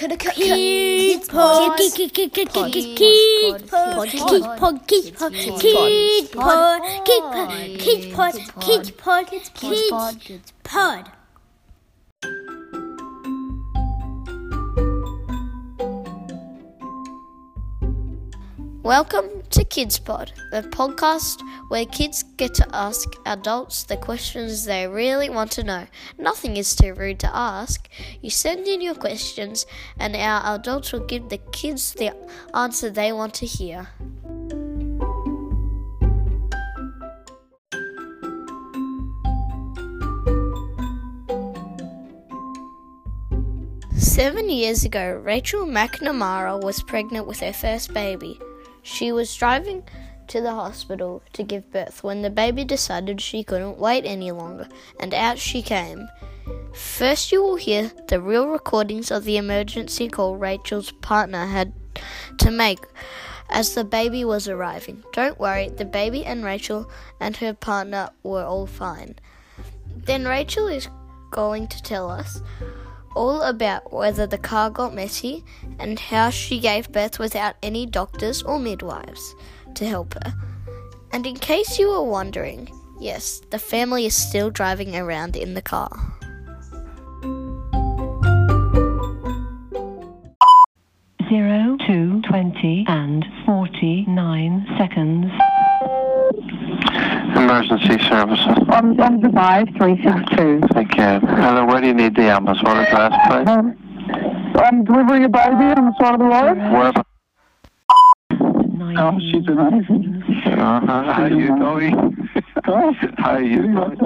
Kids pod. Welcome to Kids Pod, the podcast where kids get to ask adults the questions they really want to know. Nothing is too rude to ask. You send in your questions and our adults will give the kids the answer they want to hear. Seven years ago, Rachel McNamara was pregnant with her first baby. She was driving to the hospital to give birth when the baby decided she couldn't wait any longer, and out she came. First you will hear the real recordings of the emergency call Rachel's partner had to make as the baby was arriving. Don't worry, the baby and Rachel and her partner were all fine. Then Rachel is going to tell us all about whether the car got messy and how she gave birth without any doctors or midwives to help her. And in case you were wondering, yes, the family is still driving around in the car. Zero, 2:20 and 49 seconds. Emergency services. On Dubai, 362. Thank you. Hello, where do you need the ambulance? What address, please? I'm delivering a baby on the side of the road. Where? Oh, she's amazing. How are you doing? How are you doing?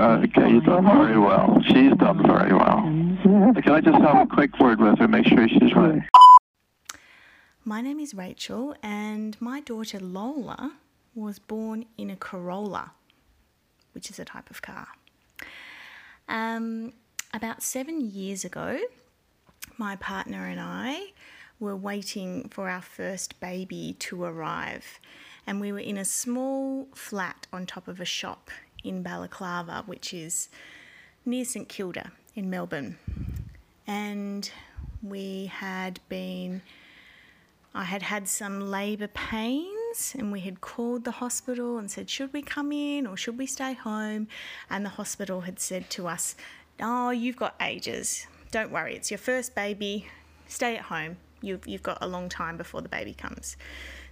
Okay, you've done very well. She's done very well. Can I just have a quick word with her, make sure she's ready? My name is Rachel and my daughter Lola was born in a Corolla, which is a type of car. About 7 years ago, my partner and I were waiting for our first baby to arrive, and we were in a small flat on top of a shop in Balaclava, which is near St Kilda in Melbourne. And I had had some labour pains, and we had called the hospital and said, should we come in or should we stay home? And the hospital had said to us, oh, you've got ages. Don't worry, it's your first baby. Stay at home. You've got a long time before the baby comes.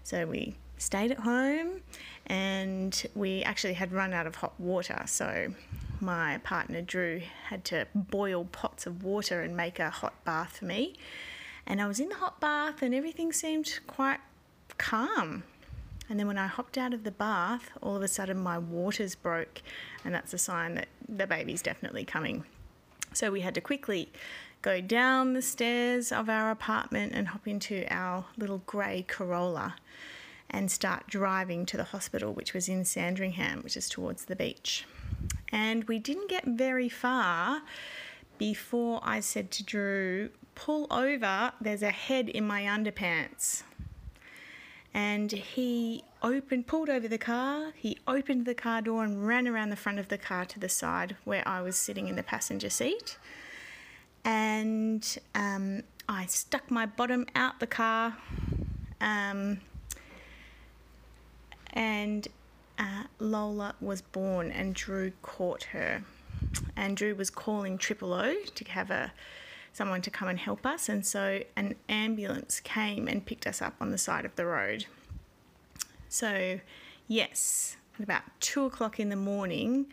So we stayed at home, and we actually had run out of hot water. So my partner Drew had to boil pots of water and make a hot bath for me. And I was in the hot bath and everything seemed quite calm. And then when I hopped out of the bath, all of a sudden my waters broke, and that's a sign that the baby's definitely coming. So we had to quickly go down the stairs of our apartment and hop into our little grey Corolla and start driving to the hospital, which was in Sandringham, which is towards the beach. And we didn't get very far before I said to Drew, pull over, there's a head in my underpants. And he pulled over the car, he opened the car door and ran around the front of the car to the side where I was sitting in the passenger seat. And I stuck my bottom out the car and Lola was born, and Drew caught her. And Drew was calling Triple O to have someone to come and help us, and so an ambulance came and picked us up on the side of the road. So yes, at about 2:00 in the morning,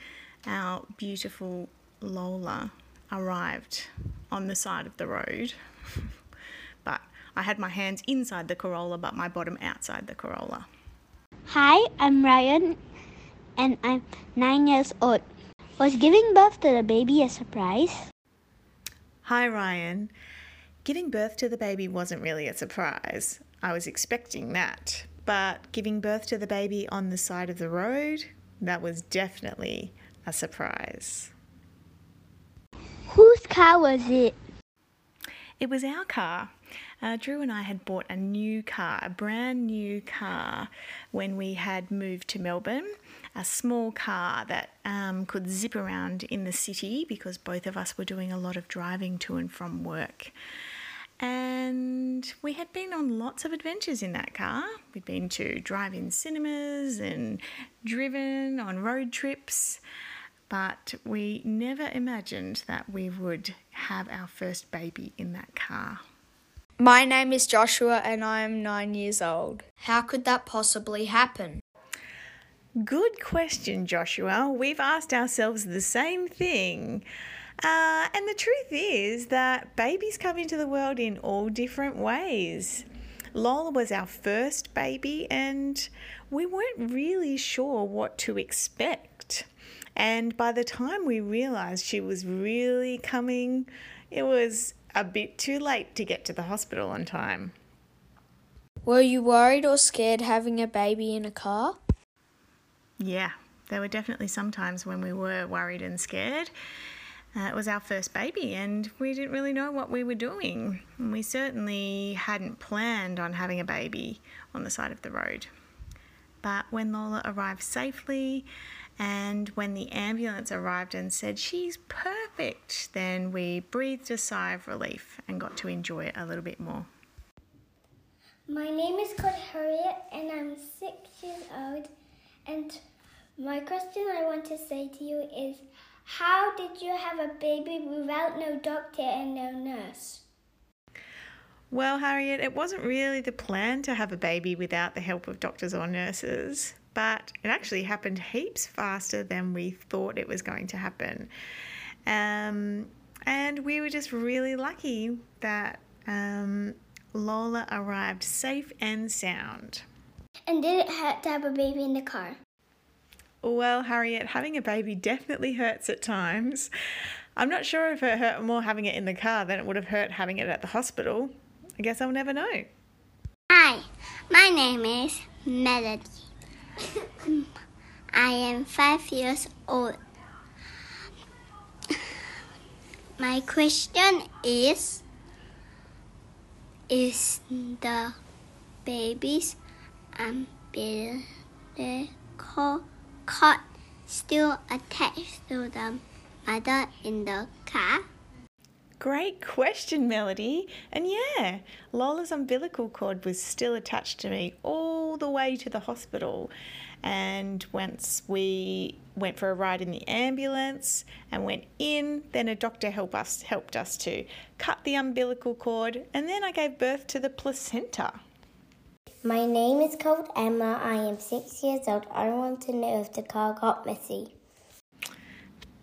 our beautiful Lola arrived on the side of the road. But I had my hands inside the Corolla, but my bottom outside the Corolla. Hi, I'm Ryan and I'm 9 years old. Was giving birth to the baby a surprise? Hi Ryan. Giving birth to the baby wasn't really a surprise. I was expecting that. But giving birth to the baby on the side of the road, that was definitely a surprise. Whose car was it? It was our car. Drew and I had bought a new car, a brand new car, when we had moved to Melbourne. a small car that could zip around in the city because both of us were doing a lot of driving to and from work. And we had been on lots of adventures in that car. We'd been to drive-in cinemas and driven on road trips, but we never imagined that we would have our first baby in that car. My name is Joshua and I'm 9 years old. How could that possibly happen? Good question, Joshua. We've asked ourselves the same thing. And the truth is that babies come into the world in all different ways. Lola was our first baby and we weren't really sure what to expect. And by the time we realised she was really coming, it was a bit too late to get to the hospital on time. Were you worried or scared having a baby in a car? Yeah, there were definitely some times when we were worried and scared. It was our first baby and we didn't really know what we were doing. And we certainly hadn't planned on having a baby on the side of the road. But when Lola arrived safely and when the ambulance arrived and said, "She's perfect," then we breathed a sigh of relief and got to enjoy it a little bit more. My name is Cod Harriet and I'm 6 years old. And my question I want to say to you is, how did you have a baby without no doctor and no nurse? Well, Harriet, it wasn't really the plan to have a baby without the help of doctors or nurses, but it actually happened heaps faster than we thought it was going to happen. And we were just really lucky that Lola arrived safe and sound. And did it hurt to have a baby in the car? Well, Harriet, having a baby definitely hurts at times. I'm not sure if it hurt more having it in the car than it would have hurt having it at the hospital. I guess I'll never know. Hi, my name is Melody. I am 5 years old. My question is the baby's umbilical cord still attached to the mother in the car? Great question, Melody. And yeah, Lola's umbilical cord was still attached to me all the way to the hospital. And once we went for a ride in the ambulance and went in, then a doctor helped us to cut the umbilical cord, and then I gave birth to the placenta. My name is called Emma. I am 6 years old. I want to know if the car got messy.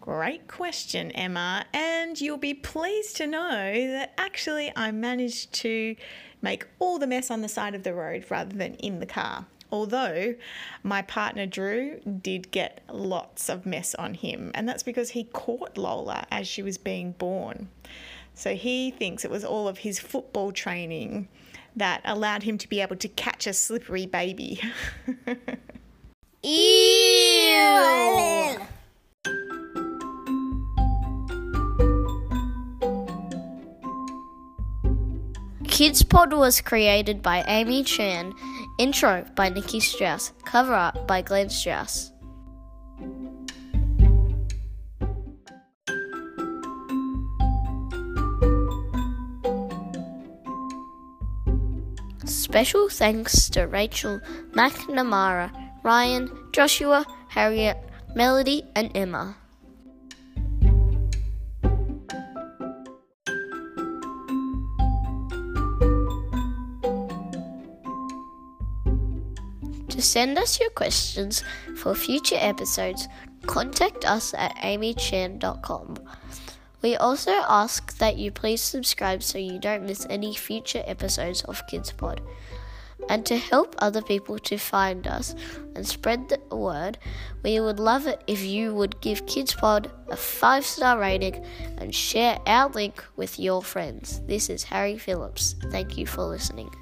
Great question, Emma. And you'll be pleased to know that actually I managed to make all the mess on the side of the road rather than in the car. Although my partner Drew did get lots of mess on him, and that's because he caught Lola as she was being born. So he thinks it was all of his football training that allowed him to be able to catch a slippery baby. Ew! Kids Pod was created by Amy Chan, intro by Nikki Strauss, cover art by Glenn Strauss. Special thanks to Rachel McNamara, Ryan, Joshua, Harriet, Melody and Emma. To send us your questions for future episodes, contact us at amychan.com. We also ask that you please subscribe so you don't miss any future episodes of Kids Pod. And to help other people to find us and spread the word, we would love it if you would give Kids Pod a 5-star rating and share our link with your friends. This is Harry Phillips. Thank you for listening.